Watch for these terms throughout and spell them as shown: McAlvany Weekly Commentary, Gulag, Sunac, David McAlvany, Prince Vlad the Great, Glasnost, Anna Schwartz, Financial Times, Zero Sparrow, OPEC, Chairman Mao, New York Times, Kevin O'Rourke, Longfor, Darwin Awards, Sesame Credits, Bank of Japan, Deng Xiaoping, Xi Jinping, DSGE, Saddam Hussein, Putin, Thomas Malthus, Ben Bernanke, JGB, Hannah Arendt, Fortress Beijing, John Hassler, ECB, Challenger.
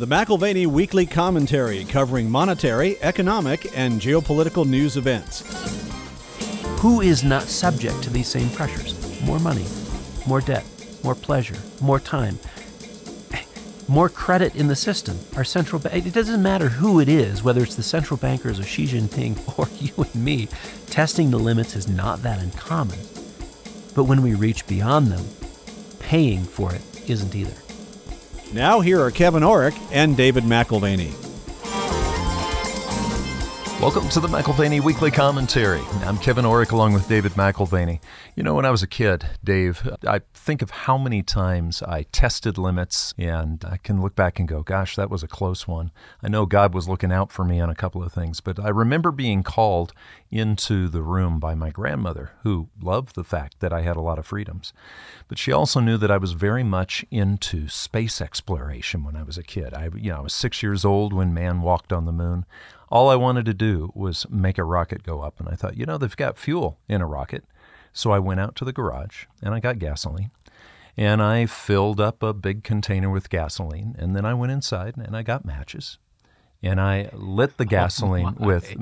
the McAlvany Weekly Commentary, covering monetary, economic, and geopolitical news events. Who is not subject to these same pressures? More money, more debt, more pleasure, more time, more credit in the system. Our central bank, it doesn't matter who it is, whether it's the central bankers of Xi Jinping or you and me, testing the limits is not that uncommon. But when we reach beyond them, paying for it isn't either. Now here are Kevin O'Rourke and David McAlvany. Welcome to the McAlvany Weekly Commentary. I'm Kevin O'Rourke along with David McAlvany. You know, when I was a kid, Dave, I think of how many times I tested limits, and I can look back and go, gosh, that was a close one. I know God was looking out for me on a couple of things, but I remember being called into the room by my grandmother, who loved the fact that I had a lot of freedoms. But she also knew that I was very much into space exploration when I was a kid. I was 6 years old when man walked on the moon. All I wanted to do was make a rocket go up, and I thought, they've got fuel in a rocket. So I went out to the garage, and I got gasoline, and I filled up a big container with gasoline, and then I went inside, and I got matches, and I lit the gasoline with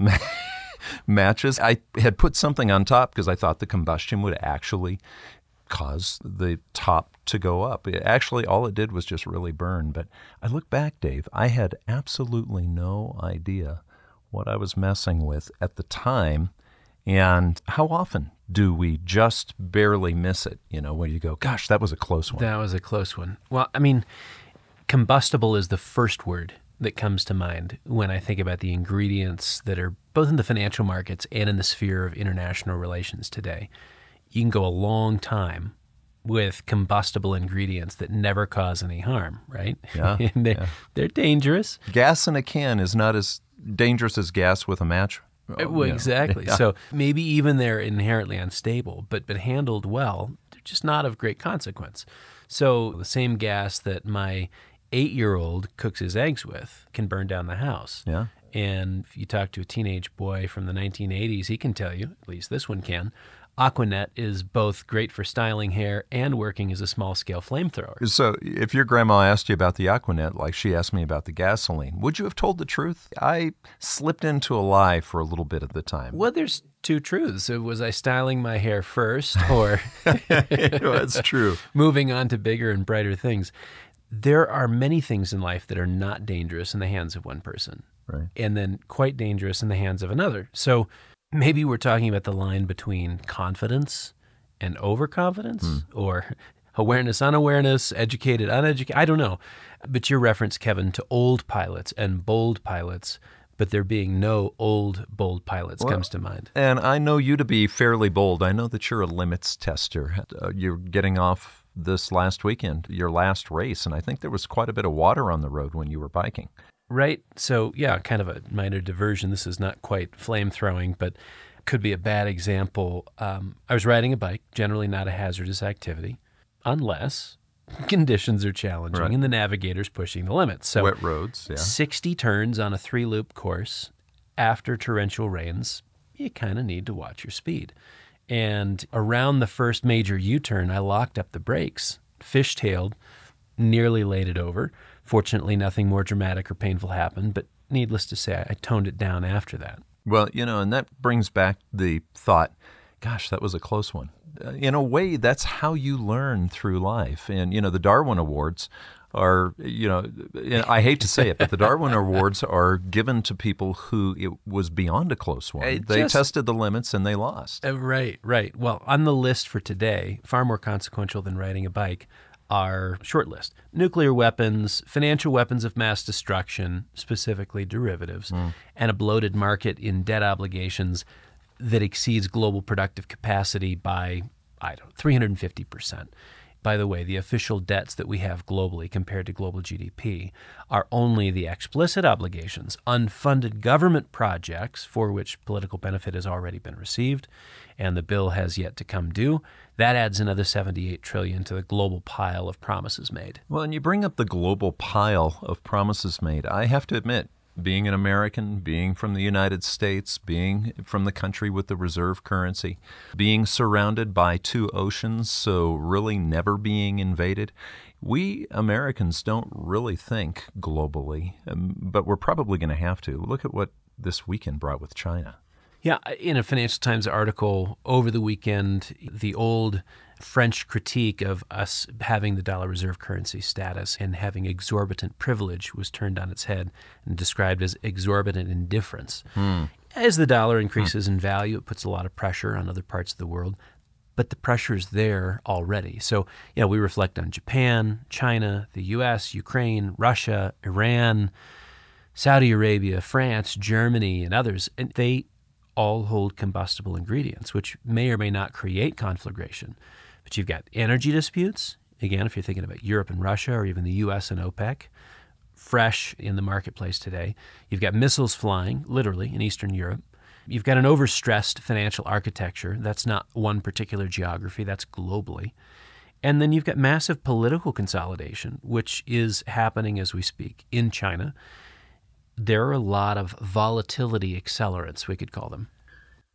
matches. I had put something on top because I thought the combustion would actually cause the top to go up. Actually, all it did was just really burn. But I look back, Dave, I had absolutely no idea what I was messing with at the time. And how often do we just barely miss it? When you go, gosh, that was a close one. That was a close one. Well, combustible is the first word that comes to mind when I think about the ingredients that are both in the financial markets and in the sphere of international relations today. You can go a long time with combustible ingredients that never cause any harm, right? Yeah, and they're dangerous. Gas in a can is not as dangerous as gas with a match. Exactly. Yeah. So maybe even they're inherently unstable, but handled well, they're just not of great consequence. So the same gas that my 8-year-old cooks his eggs with can burn down the house. Yeah. And if you talk to a teenage boy from the 1980s, he can tell you, at least this one can, Aquanet is both great for styling hair and working as a small-scale flamethrower. So if your grandma asked you about the Aquanet, like she asked me about the gasoline, would you have told the truth? I slipped into a lie for a little bit at the time. Well, there's two truths. Was I styling my hair first or that's true. Moving on to bigger and brighter things? There are many things in life that are not dangerous in the hands of one person, right, and then quite dangerous in the hands of another. So maybe we're talking about the line between confidence and overconfidence, or awareness, unawareness, educated, uneducated. I don't know. But your reference, Kevin, to old pilots and bold pilots, but there being no old, bold pilots comes to mind. And I know you to be fairly bold. I know that you're a limits tester. You're getting off this last weekend, your last race, and I think there was quite a bit of water on the road when you were biking. Right. So, kind of a minor diversion. This is not quite flame throwing, but could be a bad example. I was riding a bike, generally not a hazardous activity, unless conditions are challenging and the navigator's pushing the limits. So, wet roads, 60 turns on a 3-loop course after torrential rains, you kind of need to watch your speed. And around the first major U-turn, I locked up the brakes, fishtailed, nearly laid it over. Fortunately, nothing more dramatic or painful happened, but needless to say, I toned it down after that. Well, and that brings back the thought, gosh, that was a close one. In a way, that's how you learn through life. And, the Darwin Awards are, I hate to say it, but the Darwin Awards are given to people who it was beyond a close one. They tested the limits and they lost. Right. Well, on the list for today, far more consequential than riding a bike, are short list: nuclear weapons, financial weapons of mass destruction, specifically derivatives, and a bloated market in debt obligations that exceeds global productive capacity by, 350%. By the way, the official debts that we have globally compared to global GDP are only the explicit obligations, unfunded government projects for which political benefit has already been received, and the bill has yet to come due. That adds another $78 trillion to the global pile of promises made. Well, and you bring up the global pile of promises made. I have to admit, being an American, being from the United States, being from the country with the reserve currency, being surrounded by two oceans, so really never being invaded, We Americans don't really think globally, but we're probably going to have to. Look at what this weekend brought with China. Yeah, in a Financial Times article over the weekend, the old French critique of us having the dollar reserve currency status and having exorbitant privilege was turned on its head and described as exorbitant indifference. As the dollar increases in value, it puts a lot of pressure on other parts of the world, but the pressure's there already. So, you know, we reflect on Japan, China, the U.S., Ukraine, Russia, Iran, Saudi Arabia, France, Germany, and others, and they all hold combustible ingredients, which may or may not create conflagration. But you've got energy disputes, again, if you're thinking about Europe and Russia or even the U.S. and OPEC, fresh in the marketplace today. You've got missiles flying, literally, in Eastern Europe. You've got an overstressed financial architecture. That's not one particular geography, that's globally. And then you've got massive political consolidation, which is happening as we speak in China. There are a lot of volatility accelerants, we could call them.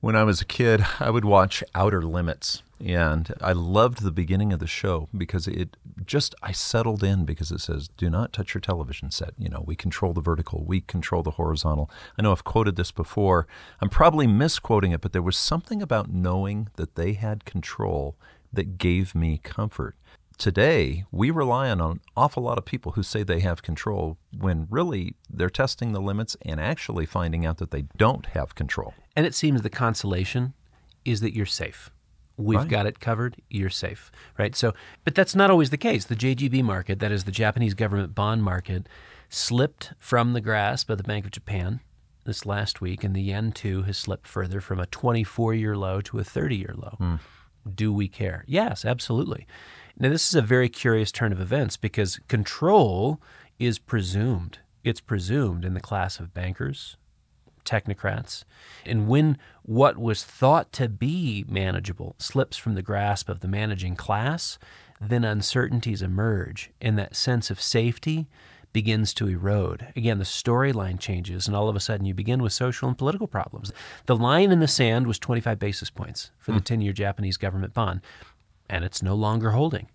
When I was a kid, I would watch Outer Limits, and I loved the beginning of the show because I settled in because it says, do not touch your television set. You know, we control the vertical, we control the horizontal. I know I've quoted this before. I'm probably misquoting it, but there was something about knowing that they had control that gave me comfort. Today, we rely on an awful lot of people who say they have control when really they're testing the limits and actually finding out that they don't have control. And it seems the consolation is that you're safe. We've got it covered. You're safe, right? So, but that's not always the case. The JGB market, that is the Japanese government bond market, slipped from the grasp of the Bank of Japan this last week, and the yen, too, has slipped further from a 24-year low to a 30-year low. Do we care? Yes, absolutely. Now, this is a very curious turn of events because control is presumed. It's presumed in the class of bankers, technocrats. And when what was thought to be manageable slips from the grasp of the managing class, then uncertainties emerge and that sense of safety begins to erode. Again, the storyline changes, and all of a sudden you begin with social and political problems. The line in the sand was 25 basis points for the 10-year Japanese government bond, and it's no longer holding.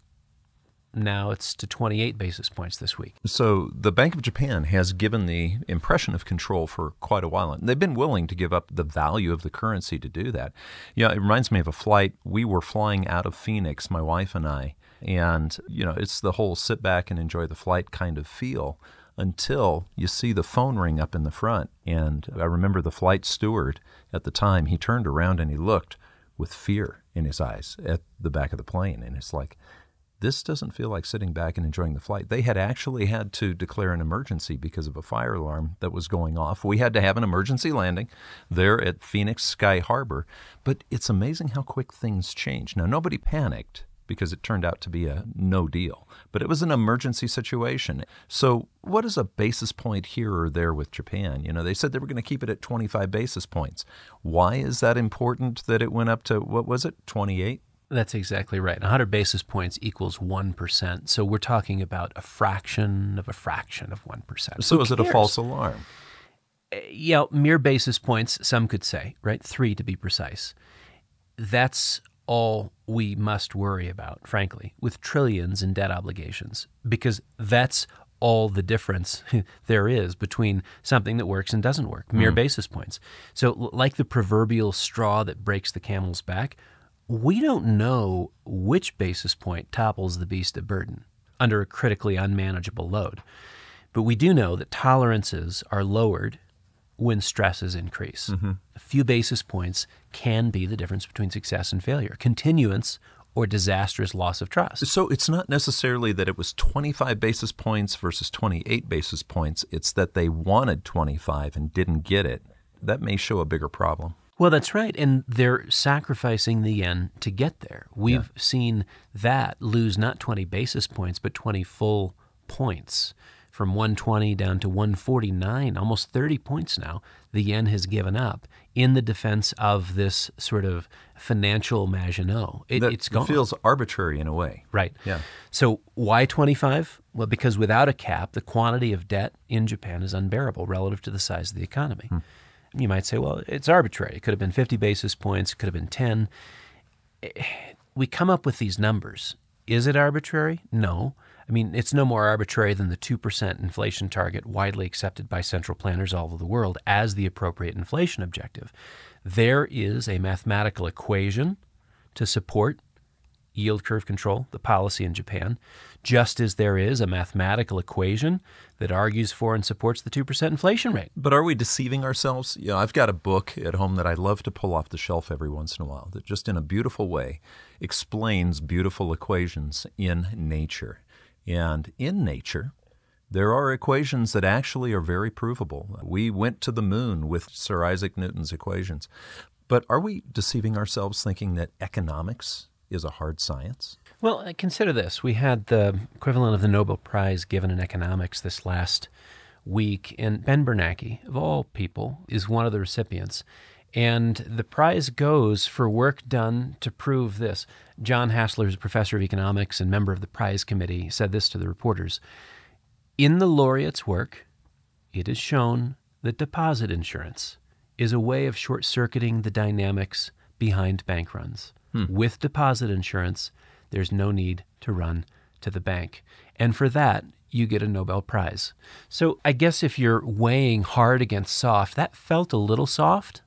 Now it's to 28 basis points this week. So the Bank of Japan has given the impression of control for quite a while, and they've been willing to give up the value of the currency to do that. Yeah, it reminds me of a flight. We were flying out of Phoenix, my wife and I, and you know, it's the whole sit back and enjoy the flight kind of feel until you see the phone ring up in the front. And I remember the flight steward at the time, he turned around and he looked with fear in his eyes at the back of the plane, and it's like, this doesn't feel like sitting back and enjoying the flight. They had actually had to declare an emergency because of a fire alarm that was going off. We had to have an emergency landing there at Phoenix Sky Harbor. But it's amazing how quick things change. Now, nobody panicked because it turned out to be a no deal, but it was an emergency situation. So what is a basis point here or there with Japan? You know, they said they were going to keep it at 25 basis points. Why is that important that it went up to, what was it, 28? That's exactly right. 100 basis points equals 1%. So we're talking about a fraction of 1%. So is it a false alarm? Yeah, mere basis points, some could say, right? 3 to be precise. That's all we must worry about, frankly, with trillions in debt obligations, because that's all the difference there is between something that works and doesn't work, mere basis points. So like the proverbial straw that breaks the camel's back, we don't know which basis point topples the beast of burden under a critically unmanageable load. But we do know that tolerances are lowered when stresses increase. A few basis points can be the difference between success and failure, continuance or disastrous loss of trust. So it's not necessarily that it was 25 basis points versus 28 basis points. It's that they wanted 25 and didn't get it. That may show a bigger problem. Well, that's right, and they're sacrificing the yen to get there. We've seen that lose not 20 basis points, but 20 full points, from 120 down to 149, almost 30 points now. The yen has given up in the defense of this sort of financial Maginot. It's gone. It feels arbitrary in a way. Right. Yeah. So why 25? Well, because without a cap, the quantity of debt in Japan is unbearable relative to the size of the economy. You might say, well, it's arbitrary. It could have been 50 basis points. It could have been 10. We come up with these numbers. Is it arbitrary? No. I mean, it's no more arbitrary than the 2% inflation target widely accepted by central planners all over the world as the appropriate inflation objective. There is a mathematical equation to support yield curve control, the policy in Japan, just as there is a mathematical equation that argues for and supports the 2% inflation rate. But are we deceiving ourselves? You know, I've got a book at home that I love to pull off the shelf every once in a while that just in a beautiful way explains beautiful equations in nature. And in nature, there are equations that actually are very provable. We went to the moon with Sir Isaac Newton's equations. But are we deceiving ourselves thinking that economics is a hard science? Well, consider this. We had the equivalent of the Nobel Prize given in economics this last week, and Ben Bernanke, of all people, is one of the recipients. And the prize goes for work done to prove this. John Hassler, who's a professor of economics and member of the prize committee, said this to the reporters. In the laureate's work, it is shown that deposit insurance is a way of short-circuiting the dynamics behind bank runs. With deposit insurance, there's no need to run to the bank. And for that, you get a Nobel Prize. So I guess if you're weighing hard against soft, that felt a little soft,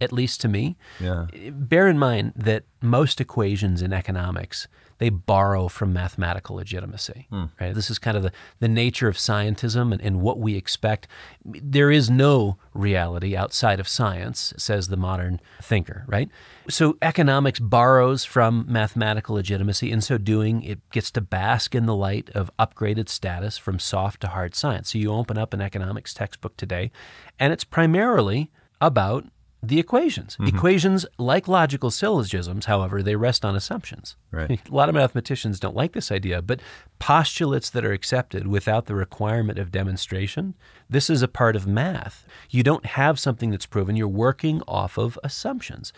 at least to me. Yeah. Bear in mind that most equations in economics, they borrow from mathematical legitimacy. Right? This is kind of the nature of scientism and what we expect. There is no reality outside of science, says the modern thinker, right? So economics borrows from mathematical legitimacy. In so doing, it gets to bask in the light of upgraded status from soft to hard science. So you open up an economics textbook today, and it's primarily about the equations. Equations, like logical syllogisms, however, they rest on assumptions. Right. A lot of mathematicians don't like this idea, but postulates that are accepted without the requirement of demonstration, this is a part of math. You don't have something that's proven. You're working off of assumptions.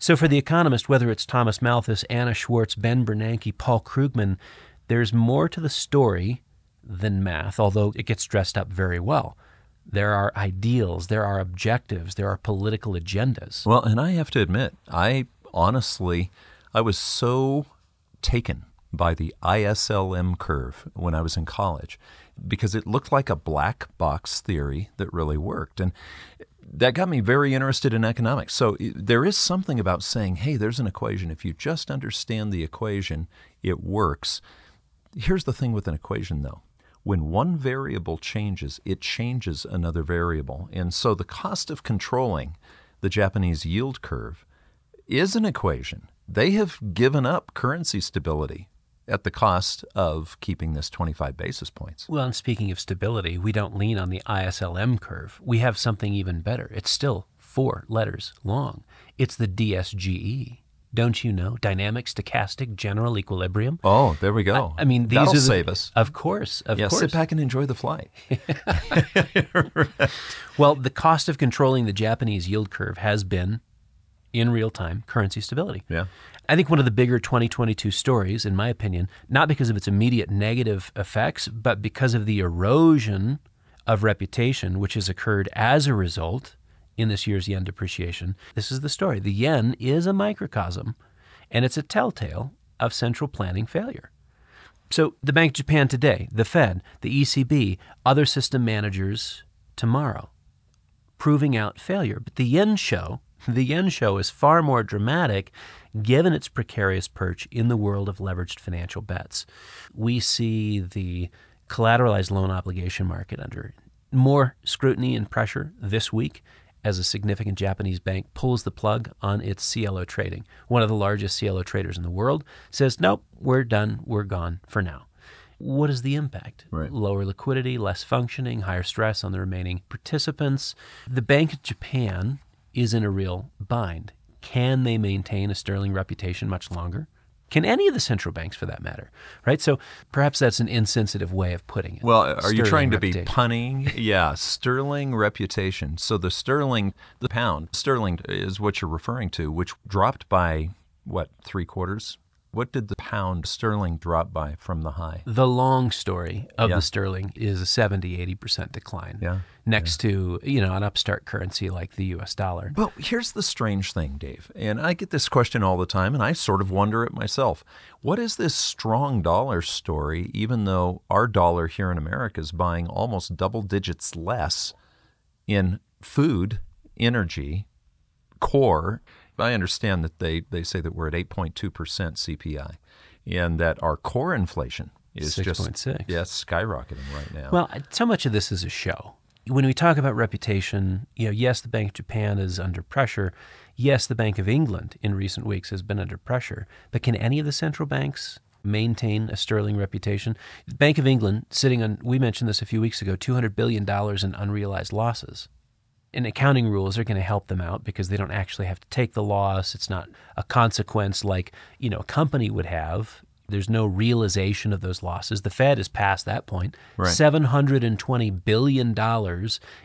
So for the economist, whether it's Thomas Malthus, Anna Schwartz, Ben Bernanke, Paul Krugman, there's more to the story than math, although it gets dressed up very well. There are ideals, there are objectives, there are political agendas. Well, and I have to admit, I was so taken by the ISLM curve when I was in college because it looked like a black box theory that really worked. And that got me very interested in economics. So there is something about saying, hey, there's an equation. If you just understand the equation, it works. Here's the thing with an equation, though. When one variable changes, it changes another variable. And so the cost of controlling the Japanese yield curve is an equation. They have given up currency stability at the cost of keeping this 25 basis points. Well, and speaking of stability, we don't lean on the ISLM curve. We have something even better. It's still 4 letters long. It's the DSGE. Don't you know? Dynamic, stochastic, general equilibrium. Oh, there we go. I mean, these That'll are the, save us. Of course, of course. Sit back and enjoy the flight. Right. Well, the cost of controlling the Japanese yield curve has been, in real time, currency stability. Yeah. I think one of the bigger 2022 stories, in my opinion, not because of its immediate negative effects, but because of the erosion of reputation, which has occurred as a result in this year's yen depreciation. This is the story. The yen is a microcosm, and it's a telltale of central planning failure. So the Bank of Japan today, the Fed, the ECB, other system managers tomorrow, proving out failure. But the yen show is far more dramatic given its precarious perch in the world of leveraged financial bets. We see the collateralized loan obligation market under more scrutiny and pressure this week as a significant Japanese bank pulls the plug on its CLO trading. One of the largest CLO traders in the world says, nope, we're done, we're gone for now. What is the impact? Right. Lower liquidity, less functioning, higher stress on the remaining participants. The Bank of Japan is in a real bind. Can they maintain a sterling reputation much longer? Can any of the central banks, for that matter, right? So perhaps that's an insensitive way of putting it. Well, are you trying to be punning? Yeah, sterling reputation. So the sterling, the pound, sterling is what you're referring to, which dropped by, what, 3/4 What did the pound sterling drop by from the high? The long story of the sterling is a 70-80% decline next to, you know, an upstart currency like the U.S. dollar. But here's the strange thing, Dave, and I get this question all the time, and I sort of wonder it myself. What is this strong dollar story, even though our dollar here in America is buying almost double digits less in food, energy, core? I understand that they say that we're at 8.2% CPI and that our core inflation is 6.6. Skyrocketing right now. Well, so much of this is a show. When we talk about reputation, you know, yes, the Bank of Japan is under pressure. Yes, the Bank of England in recent weeks has been under pressure. But can any of the central banks maintain a sterling reputation? The Bank of England sitting on, we mentioned this a few weeks ago, $200 billion in unrealized losses. And accounting rules are going to help them out because they don't actually have to take the loss. It's not a consequence like, you know, a company would have. There's no realization of those losses. The Fed is past that point. Right. $720 billion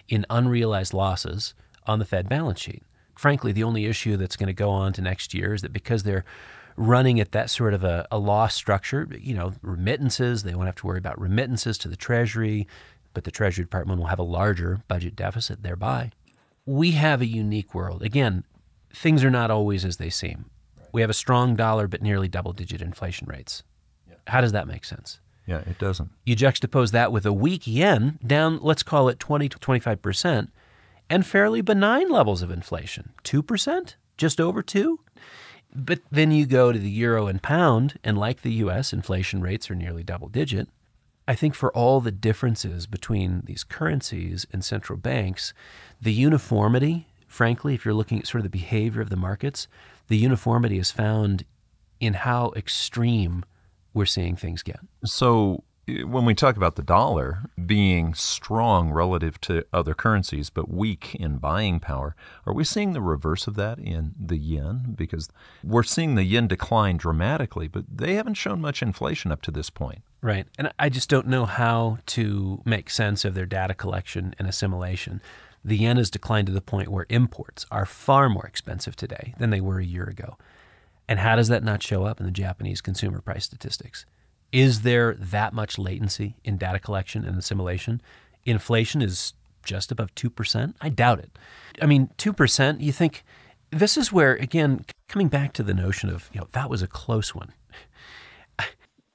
in unrealized losses on the Fed balance sheet. Frankly, the only issue that's going to go on to next year is that because they're running at that sort of a loss structure, you know, remittances, they won't have to worry about remittances to the Treasury, but the Treasury Department will have a larger budget deficit thereby. We have a unique world. Again, things are not always as they seem. We have a strong dollar, but nearly double-digit inflation rates. Yeah. How does that make sense? Yeah, it doesn't. You juxtapose that with a weak yen, down, let's call it 20 to 25%, and fairly benign levels of inflation, 2%, just over 2%. But then you go to the euro and pound, and like the U.S., inflation rates are nearly double-digit. I think for all the differences between these currencies and central banks, the uniformity, frankly, if you're looking at sort of the behavior of the markets, the uniformity is found in how extreme we're seeing things get. So when we talk about the dollar being strong relative to other currencies but weak in buying power, are we seeing the reverse of that in the yen? Because we're seeing the yen decline dramatically, but they haven't shown much inflation up to this point. Right. And I just don't know how to make sense of their data collection and assimilation. The yen has declined to the point where imports are far more expensive today than they were a year ago. And how does that not show up in the Japanese consumer price statistics? Is there that much latency in data collection and assimilation? Inflation is just above 2%? I doubt it. I mean, 2%, you think, this is where, again, coming back to the notion of, you know, that was a close one.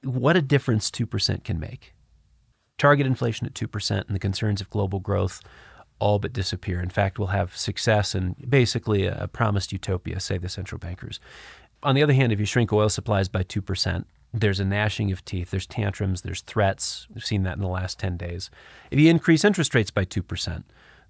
What a difference 2% can make. Target inflation at 2% and the concerns of global growth all but disappear. In fact, we'll have success and basically a promised utopia, say the central bankers. On the other hand, if you shrink oil supplies by 2%, there's a gnashing of teeth, there's tantrums, there's threats. We've seen that in the last 10 days. If you increase interest rates by 2%,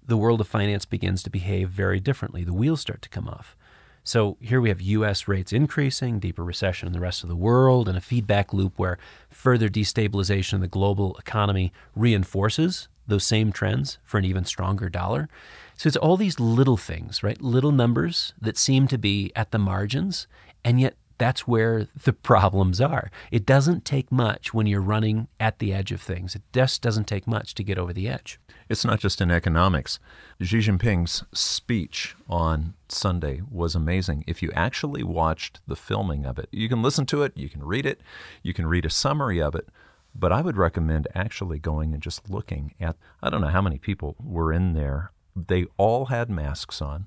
the world of finance begins to behave very differently. The wheels start to come off. So here we have U.S. rates increasing, deeper recession in the rest of the world, and a feedback loop where further destabilization of the global economy reinforces those same trends for an even stronger dollar. So it's all these little things, right? Little numbers that seem to be at the margins, and yet that's where the problems are. It doesn't take much when you're running at the edge of things. It just doesn't take much to get over the edge. It's not just in economics. Xi Jinping's speech on Sunday was amazing. If you actually watched the filming of it, you can listen to it, you can read it, you can read a summary of it, but I would recommend actually going and just looking at, I don't know how many people were in there. They all had masks on.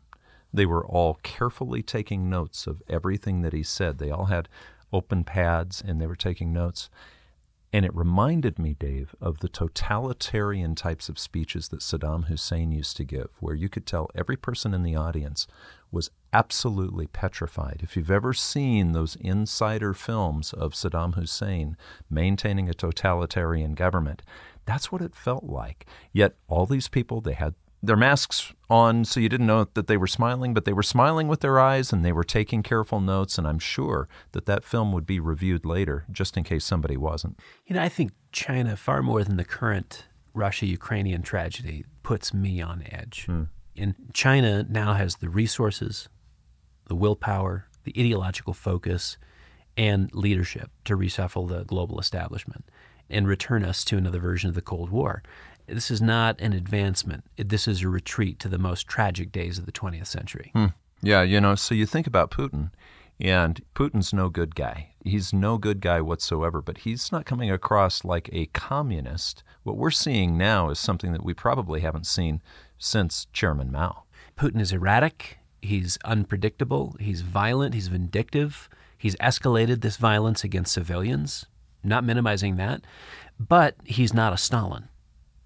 They were all carefully taking notes of everything that he said. They all had open pads and they were taking notes. And it reminded me, Dave, of the totalitarian types of speeches that Saddam Hussein used to give, where you could tell every person in the audience was absolutely petrified. If you've ever seen those insider films of Saddam Hussein maintaining a totalitarian government, that's what it felt like. Yet all these people, they had their masks on, so you didn't know that they were smiling, but they were smiling with their eyes and they were taking careful notes, and I'm sure that that film would be reviewed later just in case somebody wasn't. You know, I think China, far more than the current Russia-Ukrainian tragedy, puts me on edge. And China now has the resources, the willpower, the ideological focus, and leadership to reshuffle the global establishment and return us to another version of the Cold War. This is not an advancement. This is a retreat to the most tragic days of the 20th century. Yeah, you know, so you think about Putin And Putin's no good guy. He's no good guy whatsoever, but he's not coming across like a communist. What we're seeing now is something that we probably haven't seen since Chairman Mao. Putin is erratic. He's unpredictable. He's violent. He's vindictive. He's escalated this violence against civilians, not minimizing that. But he's not a Stalin.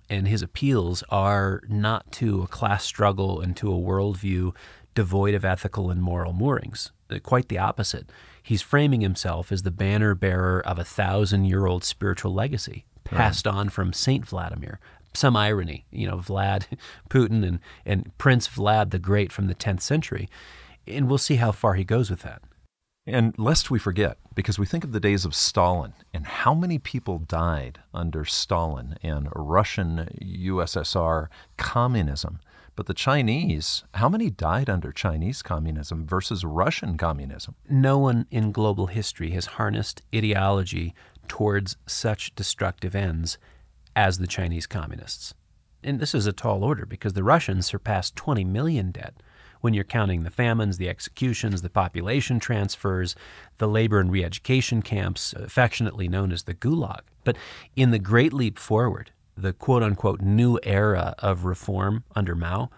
And his appeals are not to a class struggle and to a worldview devoid of ethical and moral moorings. Quite the opposite. He's framing himself as the banner bearer of a 1,000-year-old spiritual legacy passed on from Saint Vladimir. Some irony, you know, Vlad, Putin, and Prince Vlad the Great from the 10th century. And we'll see how far he goes with that. And lest we forget, because we think of the days of Stalin and how many people died under Stalin and Russian USSR communism. But the Chinese, how many died under Chinese communism versus Russian communism? No one in global history has harnessed ideology towards such destructive ends as the Chinese communists. And this is a tall order because the Russians surpassed 20 million dead when you're counting the famines, the executions, the population transfers, the labor and re-education camps, affectionately known as the Gulag. But in the great leap forward, the quote-unquote new era of reform under Mao,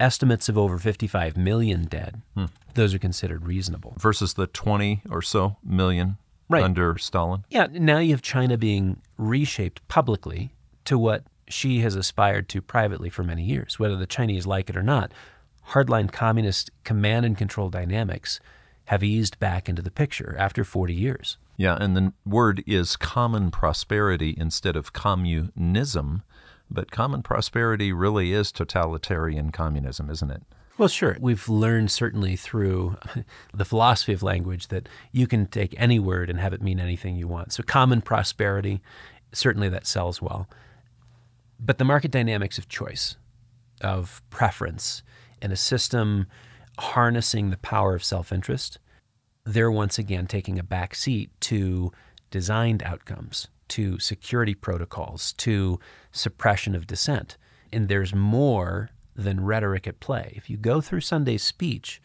estimates of over 55 million dead, those are considered reasonable. Versus the 20 or so million under Stalin? Yeah, now you have China being reshaped publicly to what she has aspired to privately for many years, whether the Chinese like it or not. Hardline communist command and control dynamics have eased back into the picture after 40 years. Yeah, and the word is common prosperity instead of communism, but common prosperity really is totalitarian communism, isn't it? Well, sure. We've learned certainly through the philosophy of language that you can take any word and have it mean anything you want. So common prosperity, certainly that sells well. But the market dynamics of choice, of preference, and a system harnessing the power of self-interest, they're once again taking a back seat to designed outcomes, to security protocols, to suppression of dissent. And there's more than rhetoric at play. If you go through Sunday's speech,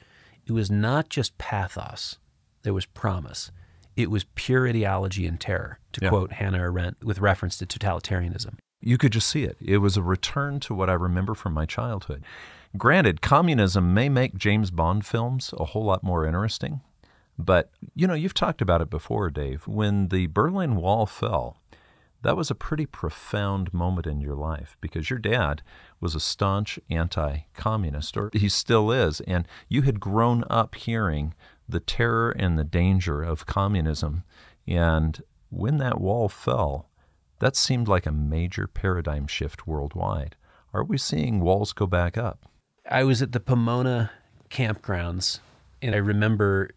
it was not just pathos. There was promise. It was pure ideology and terror, to quote Hannah Arendt with reference to totalitarianism. You could just see it. It was a return to what I remember from my childhood. Granted, communism may make James Bond films a whole lot more interesting, but, you know, you've talked about it before, Dave. When the Berlin Wall fell, that was a pretty profound moment in your life because your dad was a staunch anti-communist, or he still is, and you had grown up hearing the terror and the danger of communism. And when that wall fell, that seemed like a major paradigm shift worldwide. Are we seeing walls go back up? I was at the Pomona campgrounds, and I remember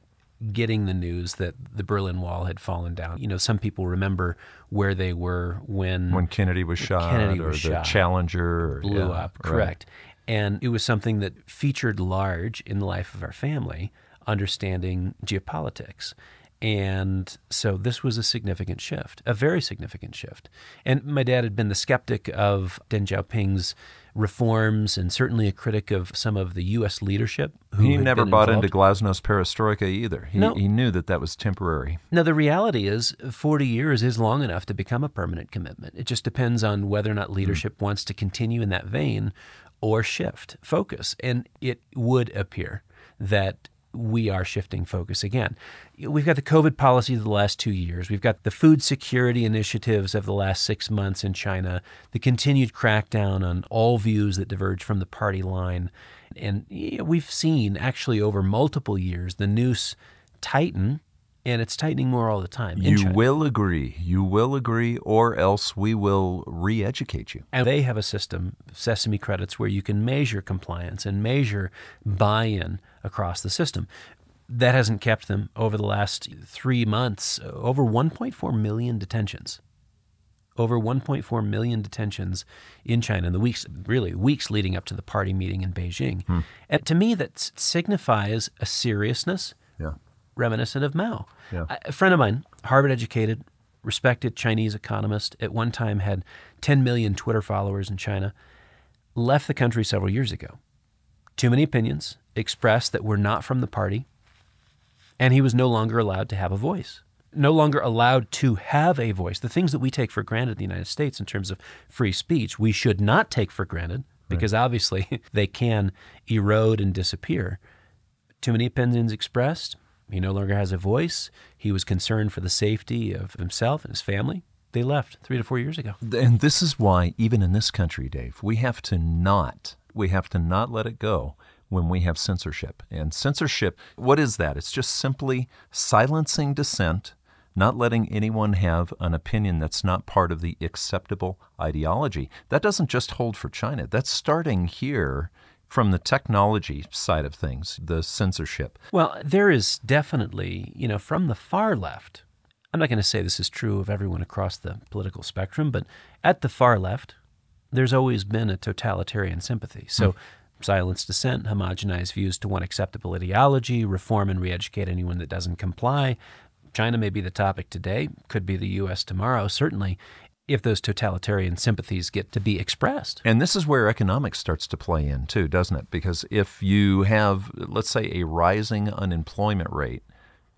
getting the news that the Berlin Wall had fallen down. You know, some people remember where they were when Kennedy was shot, the Challenger blew up. Correct. Right. And it was something that featured large in the life of our family, understanding geopolitics. And so this was a significant shift, a very significant shift. And my dad had been the skeptic of Deng Xiaoping's reforms and certainly a critic of some of the U.S. leadership. He never bought into Glasnost Perestroika either. He knew that was temporary. Now, the reality is 40 years is long enough to become a permanent commitment. It just depends on whether or not leadership wants to continue in that vein or shift focus. And it would appear that we are shifting focus again. We've got the COVID policy of the last 2 years. We've got the food security initiatives of the last 6 months in China, the continued crackdown on all views that diverge from the party line. And we've seen actually over multiple years the noose tighten, and it's tightening more all the time. You will agree, or else we will re-educate you. And they have a system, Sesame Credits, where you can measure compliance and measure buy-in across the system. That hasn't kept them over the last 3 months, over 1.4 million detentions. Over 1.4 million detentions in China in the weeks leading up to the party meeting in Beijing. And to me, that signifies a seriousness. Yeah. Reminiscent of Mao. Yeah. A friend of mine, Harvard-educated, respected Chinese economist, at one time had 10 million Twitter followers in China, left the country several years ago. Too many opinions expressed that were not from the party, and he was no longer allowed to have a voice. No longer allowed to have a voice. The things that we take for granted in the United States in terms of free speech, we should not take for granted, because obviously they can erode and disappear. Too many opinions expressed. He no longer has a voice. He was concerned for the safety of himself and his family. They left 3 to 4 years ago. And this is why, even in this country, Dave, we have to not let it go when we have censorship. And censorship, what is that? It's just simply silencing dissent, not letting anyone have an opinion that's not part of the acceptable ideology. That doesn't just hold for China. That's starting here from the technology side of things, the censorship. Well, there is definitely, from the far left, I'm not going to say this is true of everyone across the political spectrum, but at the far left, there's always been a totalitarian sympathy. So silence dissent, homogenize views to one acceptable ideology, reform and re-educate anyone that doesn't comply. China may be the topic today, could be the U.S. tomorrow, certainly, if those totalitarian sympathies get to be expressed. And this is where economics starts to play in too, doesn't it? Because if you have, let's say, a rising unemployment rate,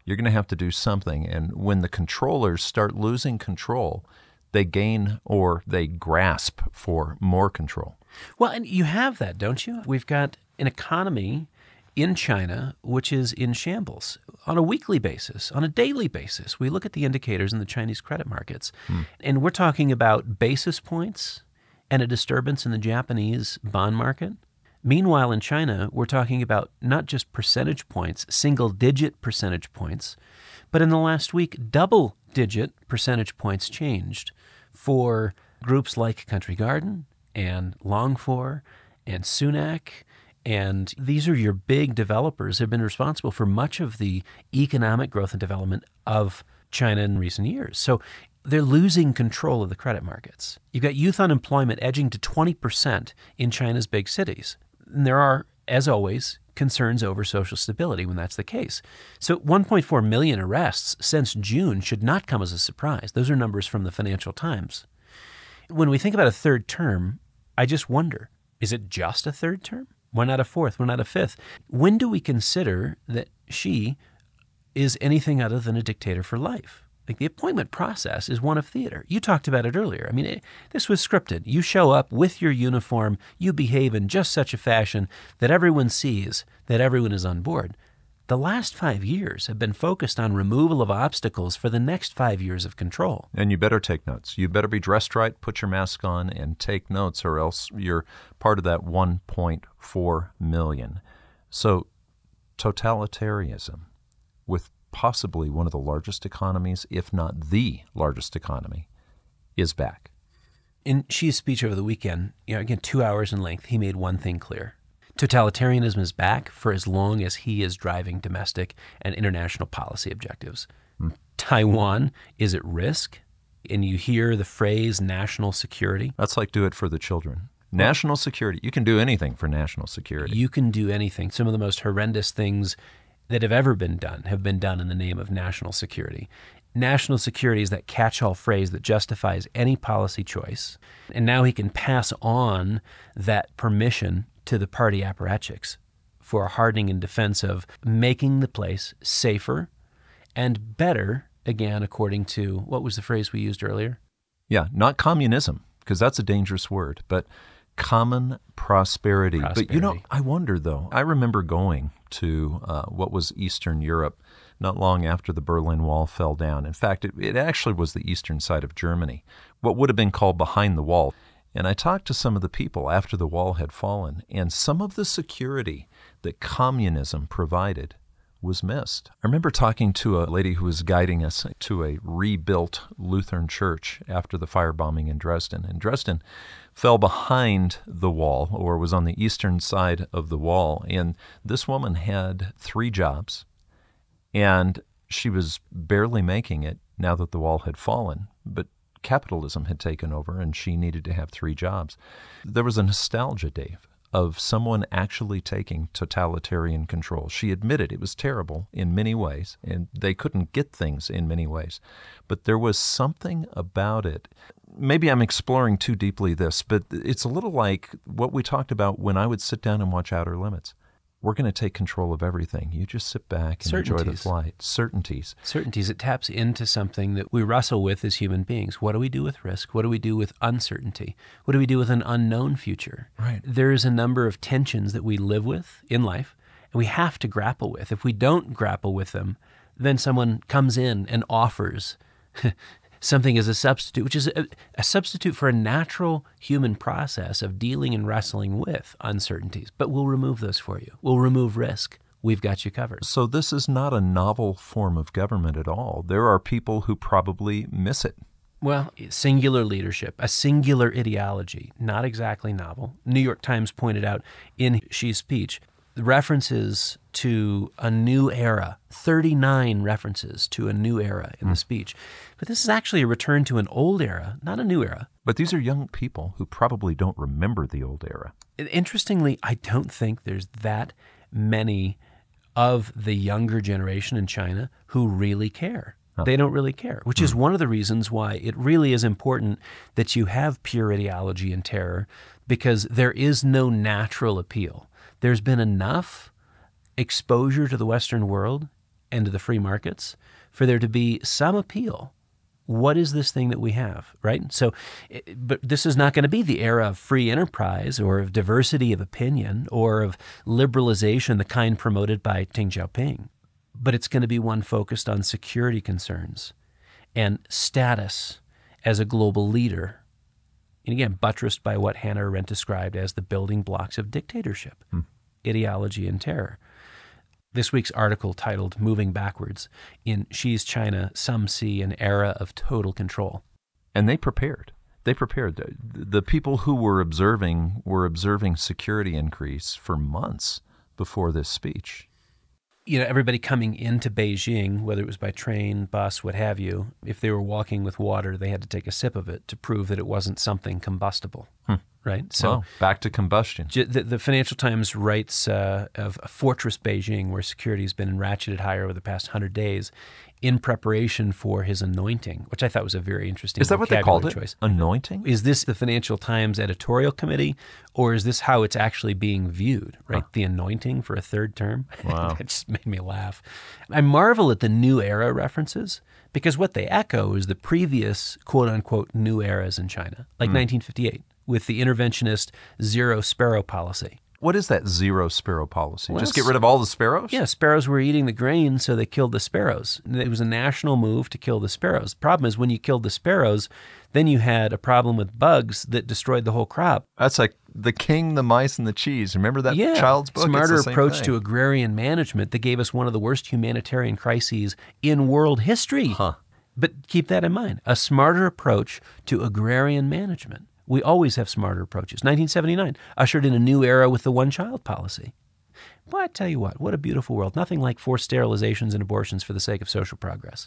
you're going to have to do something. And when the controllers start losing control, they gain or they grasp for more control. Well, and you have that, don't you? We've got an economy in China which is in shambles on a weekly basis, on a daily basis. We look at the indicators in the Chinese credit markets, and we're talking about basis points and a disturbance in the Japanese bond market. Meanwhile, in China, we're talking about not just percentage points, single-digit percentage points, but in the last week, double-digit percentage points changed for groups like Country Garden and Longfor and Sunac, and these are your big developers who have been responsible for much of the economic growth and development of China in recent years. So they're losing control of the credit markets. You've got youth unemployment edging to 20% in China's big cities. And there are, as always, concerns over social stability when that's the case. So 1.4 million arrests since June should not come as a surprise. Those are numbers from the Financial Times. When we think about a third term, I just wonder, is it just a third term? Why not a fourth? Why not a fifth? When do we consider that Xi is anything other than a dictator for life? Like, the appointment process is one of theater. You talked about it earlier. I mean, this was scripted. You show up with your uniform. You behave in just such a fashion that everyone sees that everyone is on board. The last 5 years have been focused on removal of obstacles for the next 5 years of control. And you better take notes. You better be dressed right, put your mask on, and take notes, or else you're part of that 1.4 million. So totalitarianism with possibly one of the largest economies, if not the largest economy, is back. In Xi's speech over the weekend, again, 2 hours in length, he made one thing clear. Totalitarianism is back for as long as he is driving domestic and international policy objectives. Taiwan is at risk, and you hear the phrase national security. That's like, do it for the children. National security. You can do anything for national security. You can do anything. Some of the most horrendous things that have ever been done have been done in the name of national security. National security is that catch-all phrase that justifies any policy choice. And now he can pass on that permission to the party apparatchiks for a hardening and defense of making the place safer and better, again, according to, what was the phrase we used earlier? Yeah, not communism, because that's a dangerous word, but common prosperity. But I wonder though, I remember going to what was Eastern Europe not long after the Berlin Wall fell down. In fact, it actually was the eastern side of Germany, what would have been called behind the wall. And I talked to some of the people after the wall had fallen, and some of the security that communism provided was missed. I remember talking to a lady who was guiding us to a rebuilt Lutheran church after the firebombing in Dresden. And Dresden fell behind the wall, or was on the eastern side of the wall. And this woman had 3 jobs, and she was barely making it now that the wall had fallen. But capitalism had taken over, and she needed to have 3 jobs. There was a nostalgia, Dave, of someone actually taking totalitarian control. She admitted it was terrible in many ways, and they couldn't get things in many ways. But there was something about it. Maybe I'm exploring too deeply this, but it's a little like what we talked about when I would sit down and watch Outer Limits. we're going to take control of everything. You just sit back and enjoy the flight. Certainties. Certainties. It taps into something that we wrestle with as human beings. What do we do with risk? What do we do with uncertainty? What do we do with an unknown future? Right. There's a number of tensions that we live with in life, and we have to grapple with. If we don't grapple with them, then someone comes in and offers something as a substitute, which is a substitute for a natural human process of dealing and wrestling with uncertainties. But we'll remove those for you. We'll remove risk. We've got you covered. So this is not a novel form of government at all. There are people who probably miss it. Well, singular leadership, a singular ideology, not exactly novel. New York Times pointed out in Xi's speech references to a new era, 39 references to a new era in the speech. But this is actually a return to an old era, not a new era. But these are young people who probably don't remember the old era. Interestingly, I don't think there's that many of the younger generation in China who really care. They don't really care, which is one of the reasons why it really is important that you have pure ideology and terror, because there is no natural appeal. There's been enough exposure to the Western world and to the free markets for there to be some appeal. What is this thing that we have, right? So, but this is not going to be the era of free enterprise or of diversity of opinion or of liberalization, the kind promoted by Deng Xiaoping. But it's going to be one focused on security concerns and status as a global leader. And again, buttressed by what Hannah Arendt described as the building blocks of dictatorship, ideology and terror. This week's article titled Moving Backwards in Xi's China, Some See an Era of Total Control. And they prepared. They prepared. The people who were observing security increase for months before this speech. You know, everybody coming into Beijing, whether it was by train, bus, what have you, if they were walking with water, they had to take a sip of it to prove that it wasn't something combustible, right? So back to combustion. The Financial Times writes of a fortress Beijing where security has been ratcheted higher over the past 100 days in preparation for his anointing, which I thought was a very interesting choice. Is that what they called it? Anointing? Is this the Financial Times editorial committee, or is this how it's actually being viewed, right? The anointing for a third term? Wow. That just made me laugh. I marvel at the new era references, because what they echo is the previous quote-unquote new eras in China, like 1958, with the interventionist Zero Sparrow policy. What is that Zero Sparrow policy? Well, just get rid of all the sparrows? Yeah, sparrows were eating the grain, so they killed the sparrows. It was a national move to kill the sparrows. The problem is when you killed the sparrows, then you had a problem with bugs that destroyed the whole crop. That's like The King, the Mice, and the Cheese. Remember that child's book? Smarter approach to agrarian management that gave us one of the worst humanitarian crises in world history. But keep that in mind. A smarter approach to agrarian management. We always have smarter approaches. 1979 ushered in a new era with the one-child policy. But I tell you what a beautiful world. Nothing like forced sterilizations and abortions for the sake of social progress.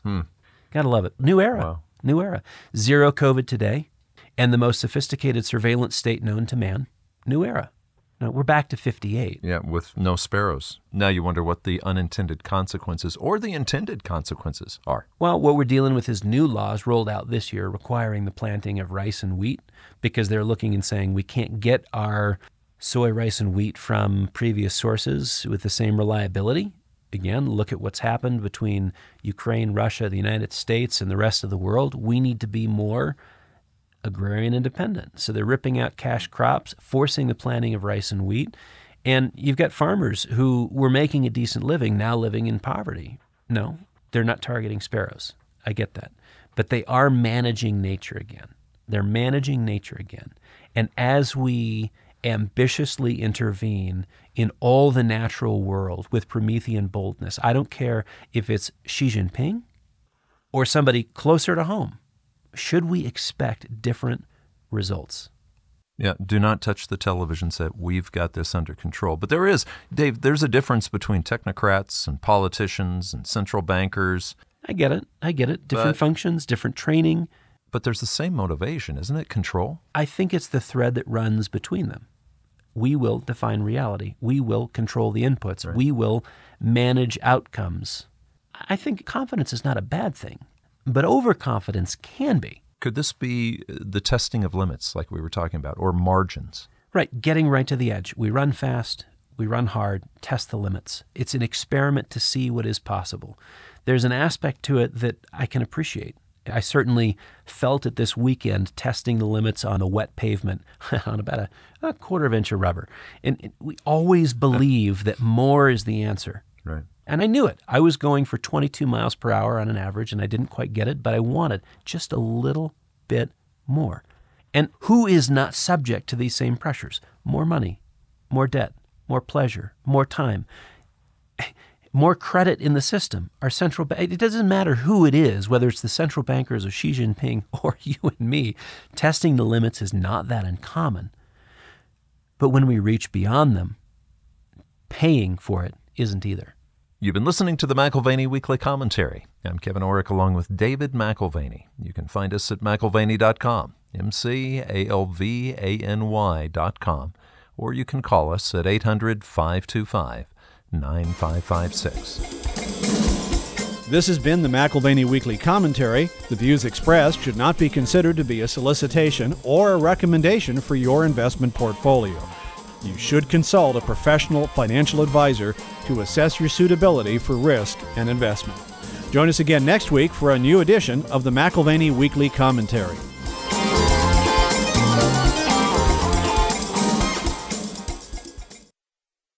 Gotta love it. New era, new era. Zero COVID today and the most sophisticated surveillance state known to man. New era. Now, we're back to 58. Yeah, with no sparrows. Now you wonder what the unintended consequences or the intended consequences are. Well, what we're dealing with is new laws rolled out this year requiring the planting of rice and wheat, because they're looking and saying we can't get our soy, rice, and wheat from previous sources with the same reliability. Again, look at what's happened between Ukraine, Russia, the United States, and the rest of the world. We need to be more agrarian independent. So they're ripping out cash crops, forcing the planting of rice and wheat. And you've got farmers who were making a decent living now living in poverty. No, they're not targeting sparrows. I get that. But they are managing nature again. They're managing nature again. And as we ambitiously intervene in all the natural world with Promethean boldness, I don't care if it's Xi Jinping or somebody closer to home, should we expect different results? Yeah, do not touch the television set. We've got this under control. But there is, Dave, there's a difference between technocrats and politicians and central bankers. I get it. I get it. Different functions, different training. But there's the same motivation, isn't it? Control? I think it's the thread that runs between them. We will define reality. We will control the inputs. Right. We will manage outcomes. I think confidence is not a bad thing. But overconfidence can be. Could this be the testing of limits like we were talking about, or margins? Right, getting right to the edge. We run fast, We run hard, test the limits. It's an experiment to see what is possible. There's an aspect to it that I can appreciate. I certainly felt it this weekend, testing the limits on a wet pavement on about a quarter of inch of rubber. And we always believe that more is the answer. Right. And I knew it. I was going for 22 miles per hour on an average, and I didn't quite get it, but I wanted just a little bit more. And who is not subject to these same pressures? More money, more debt, more pleasure, more time, more credit in the system. Our central bank, it doesn't matter who it is, whether it's the central bankers of Xi Jinping or you and me, testing the limits is not that uncommon. But when we reach beyond them, paying for it isn't either. You've been listening to the McAlvany Weekly Commentary. I'm Kevin O'Rourke along with David McAlvany. You can find us at McAlvany.com, McAlvany.com, or you can call us at 800-525-9556. This has been the McAlvany Weekly Commentary. The views expressed should not be considered to be a solicitation or a recommendation for your investment portfolio. You should consult a professional financial advisor to assess your suitability for risk and investment. Join us again next week for a new edition of the McAlvany Weekly Commentary.